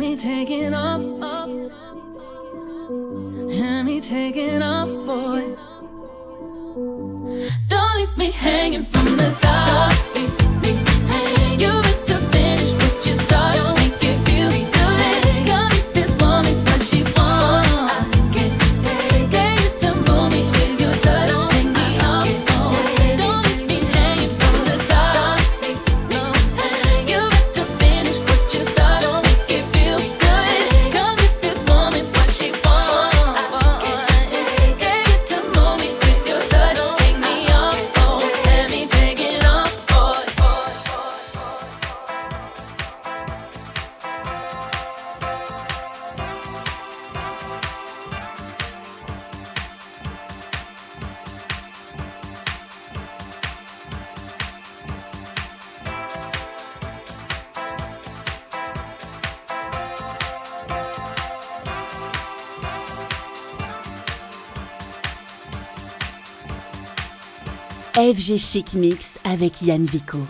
Had me taking off, had me taking off, boy. Don't leave me hanging from the top. Leave me hanging. You better finish what you started. Don't make it feel me good. Got me this woman, but she won. I can take it to move me with your touch. Don't take me off. Don't leave me hanging from the top. Leave me hanging. You better finish what you started. Don't make it feel me good. Got me this woman, but she won. I can take it to move me with your touch. Don't FG Chic Mix avec Yann Vico.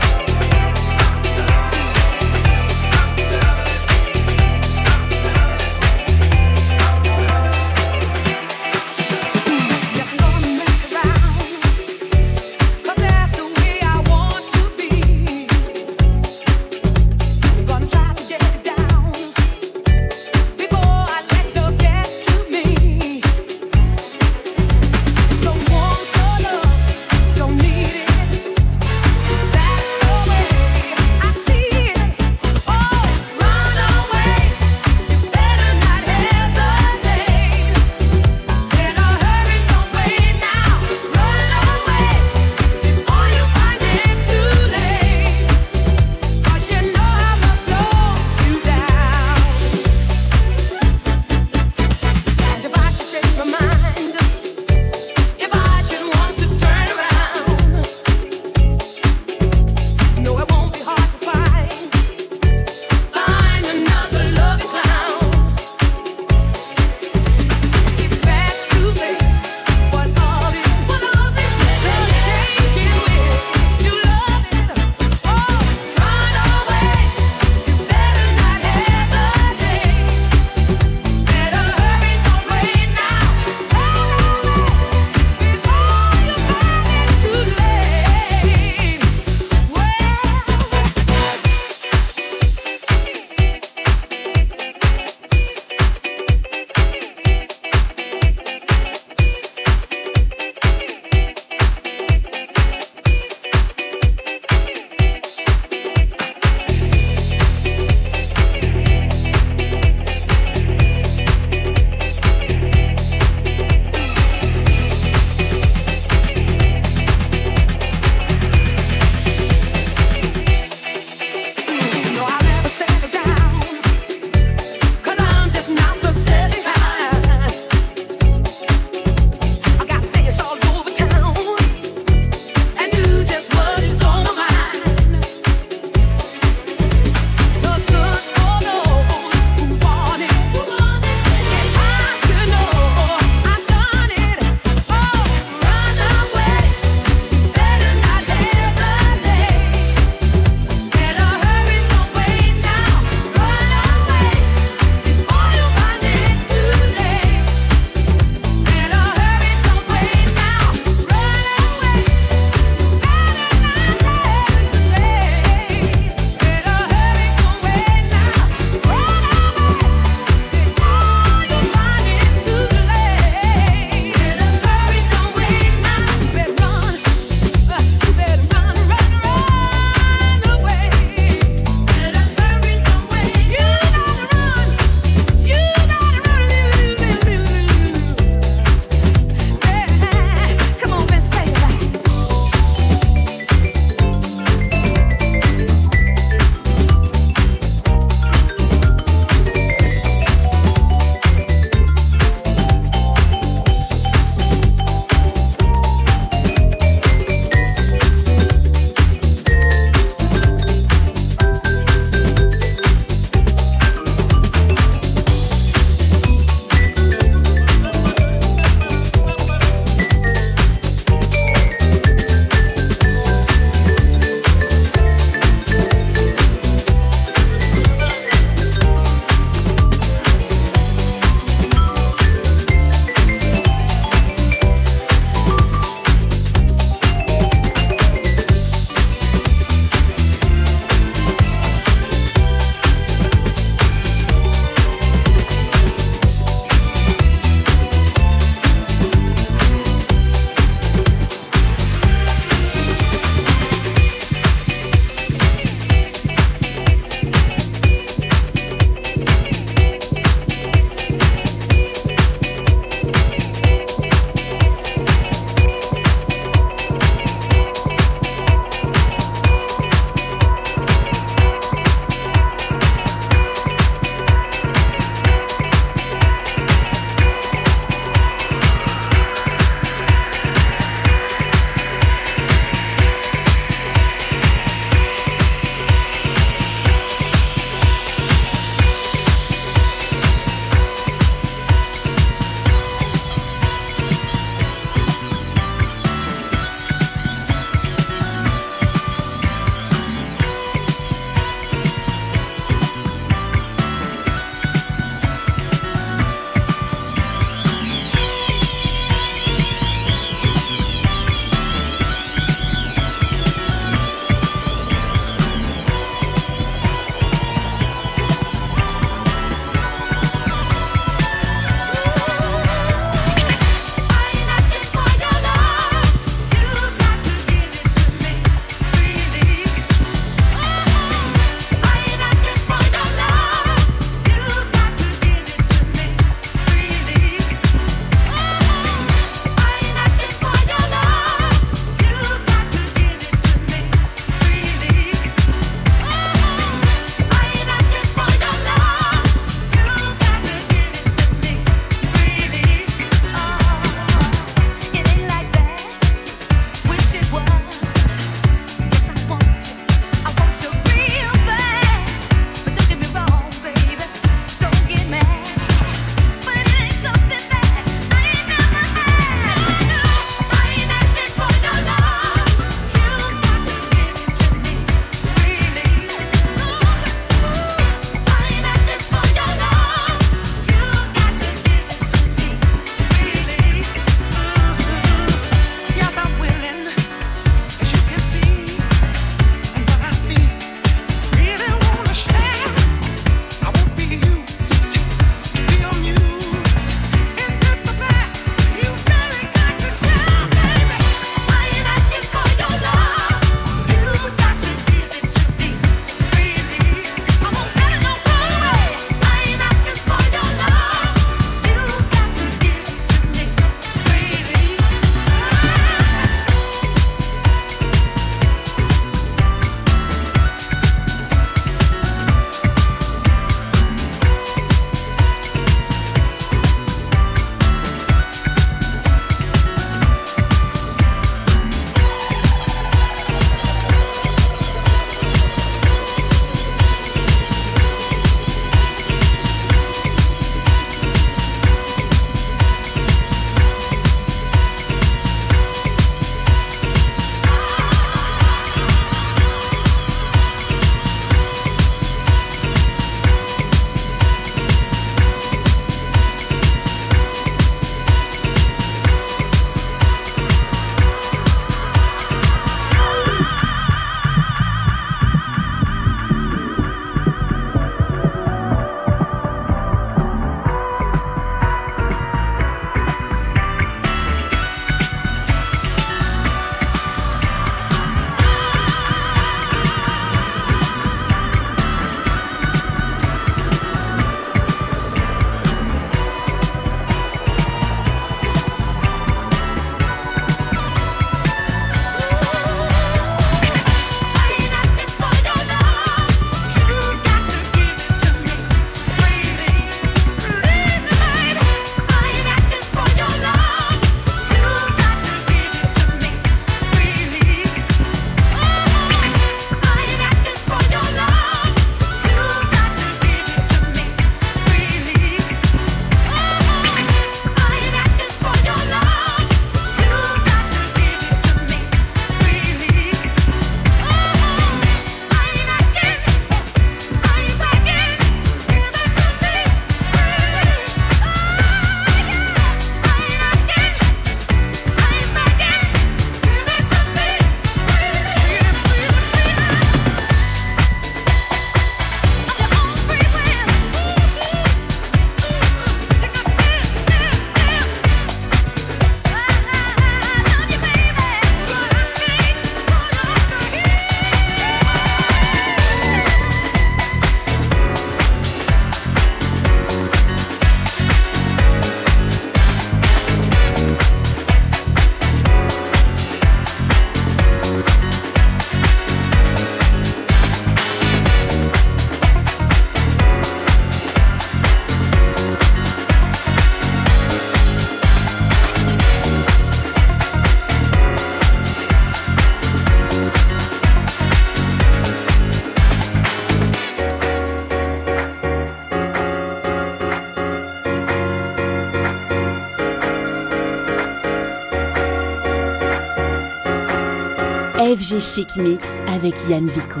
FG Chic Mix avec Yann Vico.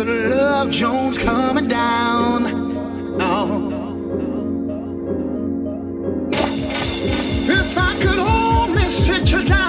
another Love Jones coming down. No. If I could only sit you down.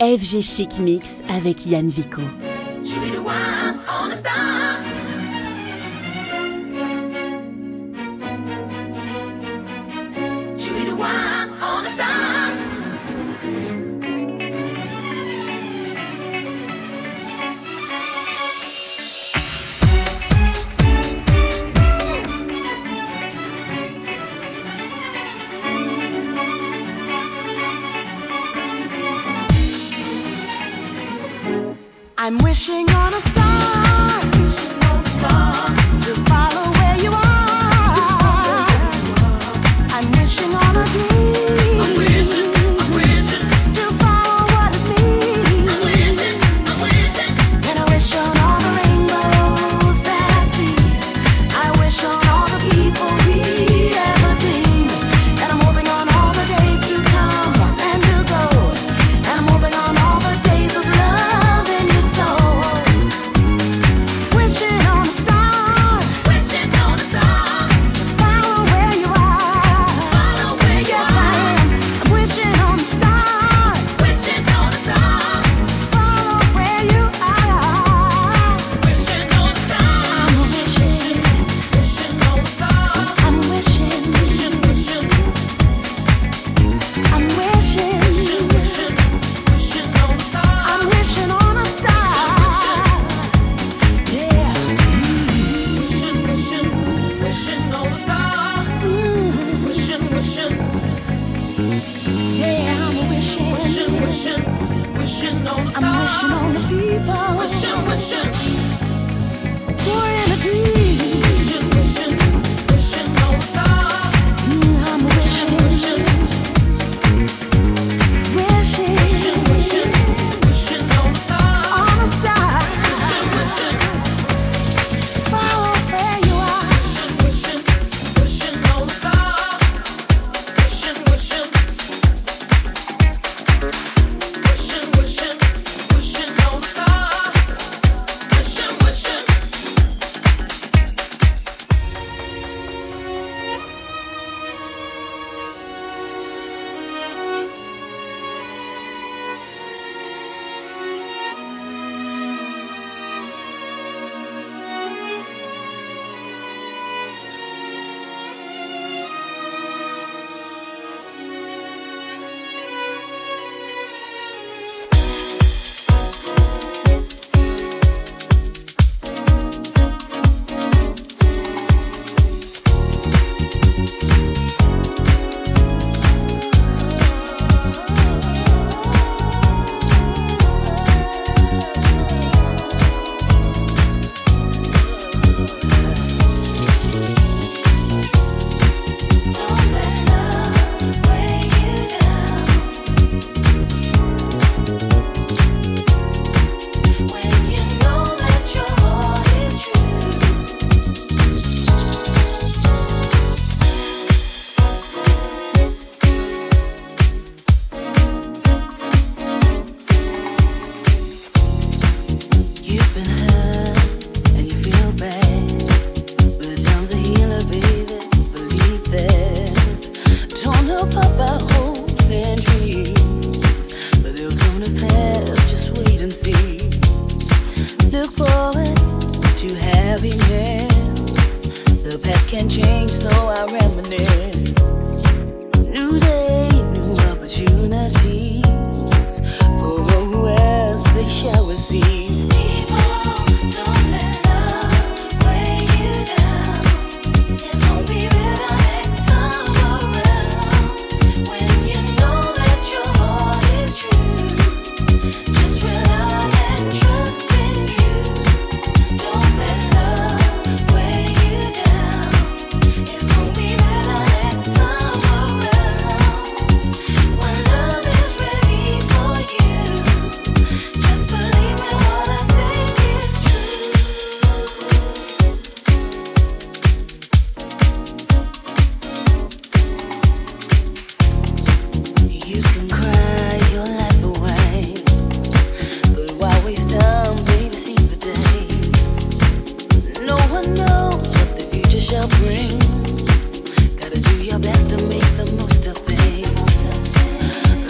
FG Chic Mix avec Yann Vico. I'm wishing on a star, to follow where you are. I'm wishing on a dream. I'm wishing to follow what it means. I'm wishing, and I wish on all the rainbows that I see. I wish on all the people we ever deemed, and I'm hoping on all the days to come and to go, and I'm hoping on all the days of love. I'm wishing on the people. Wishing. We're in a dream. Wishing on the stars. I'm wishing. Wishing on the stars. On the stars. Wishing. Follow where you are. Wishing on the stars. Wishing.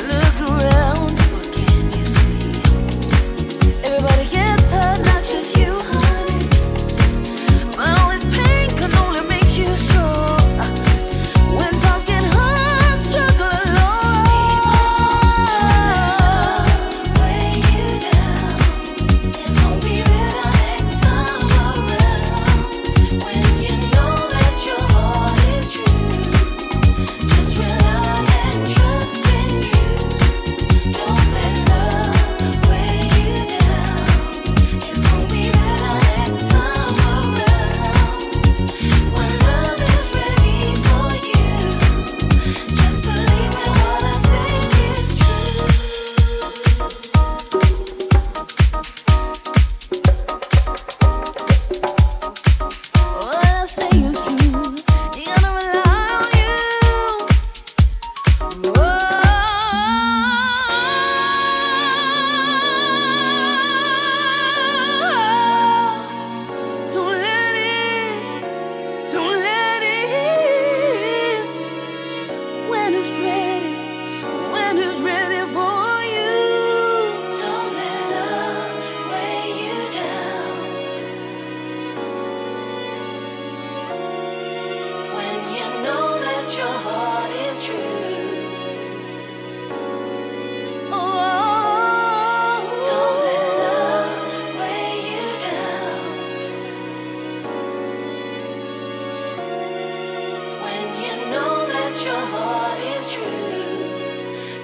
Look around, what can you see?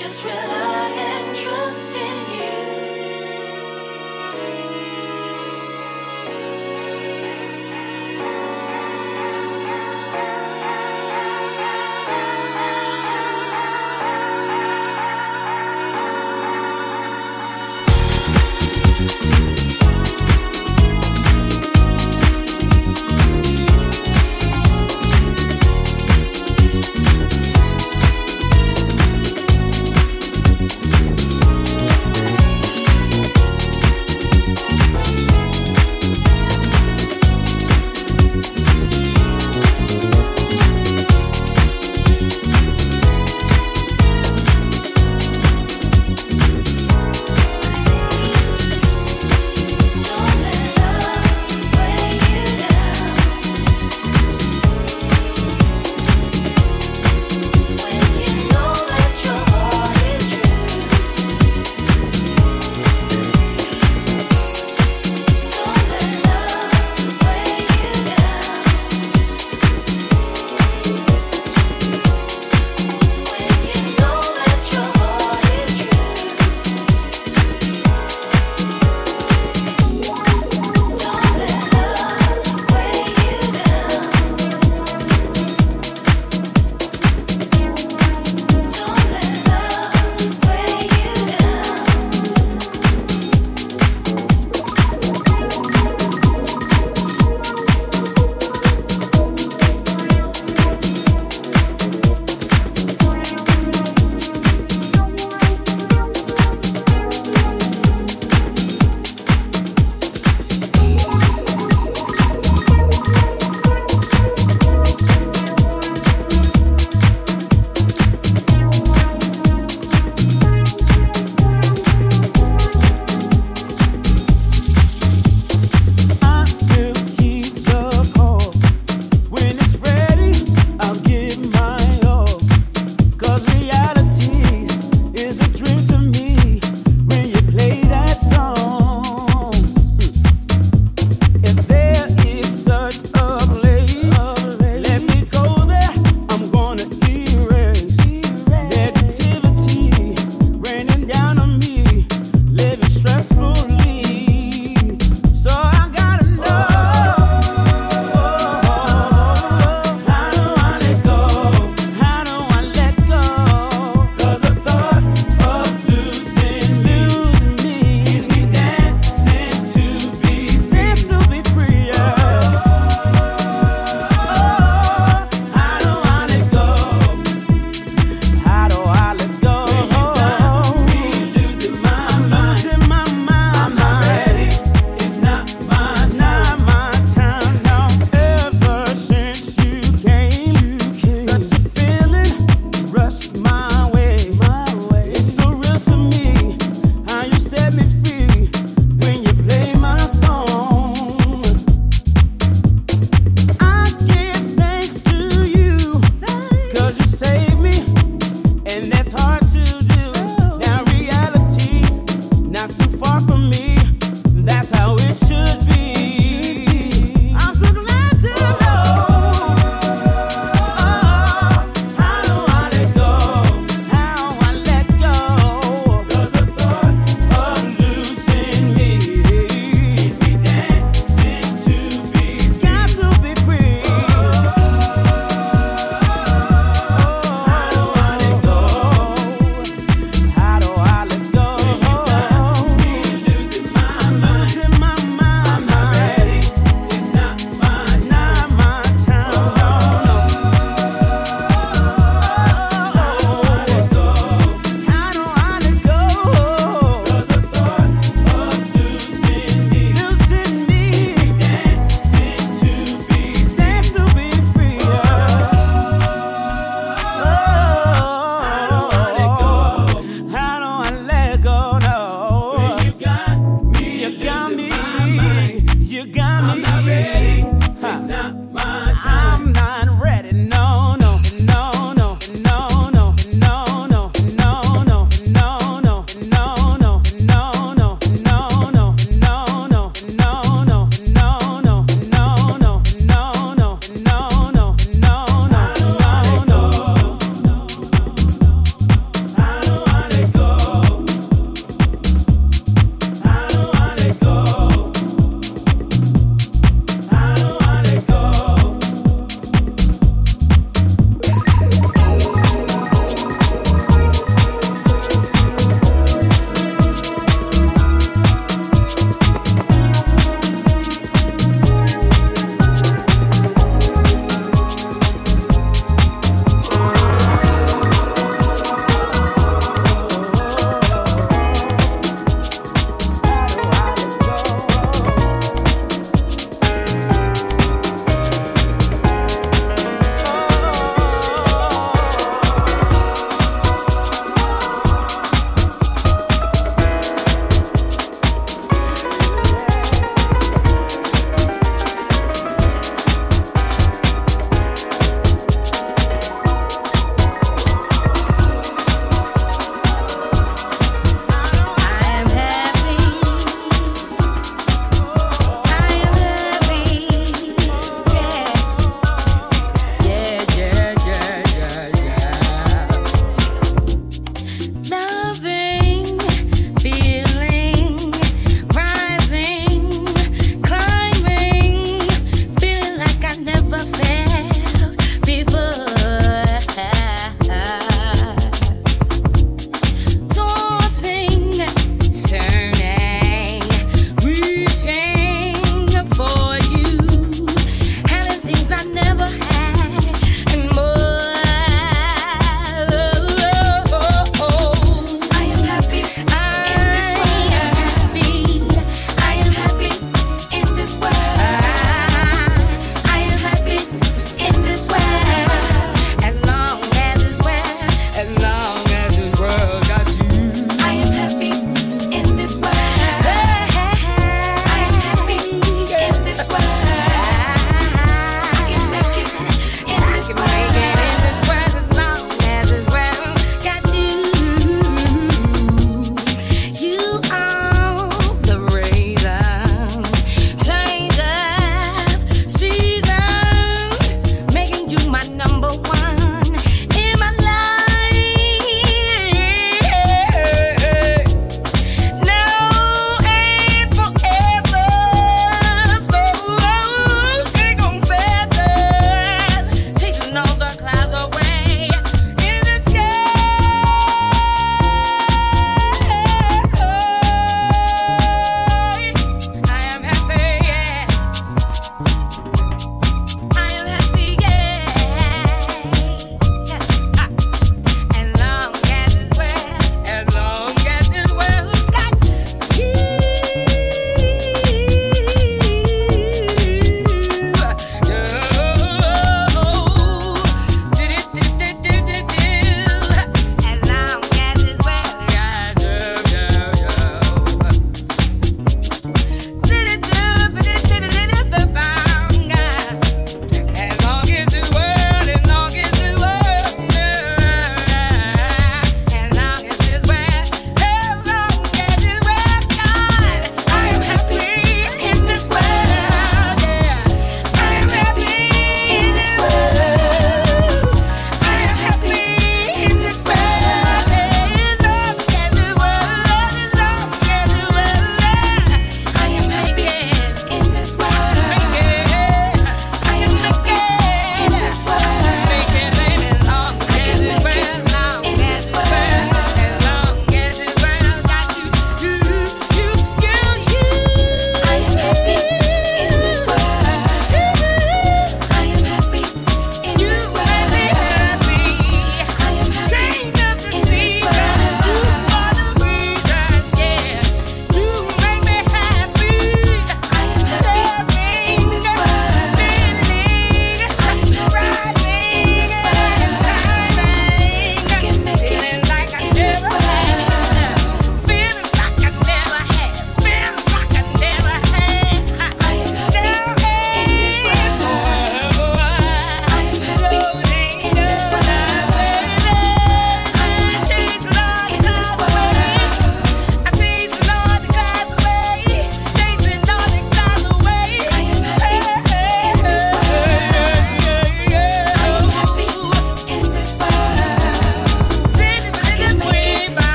just relax.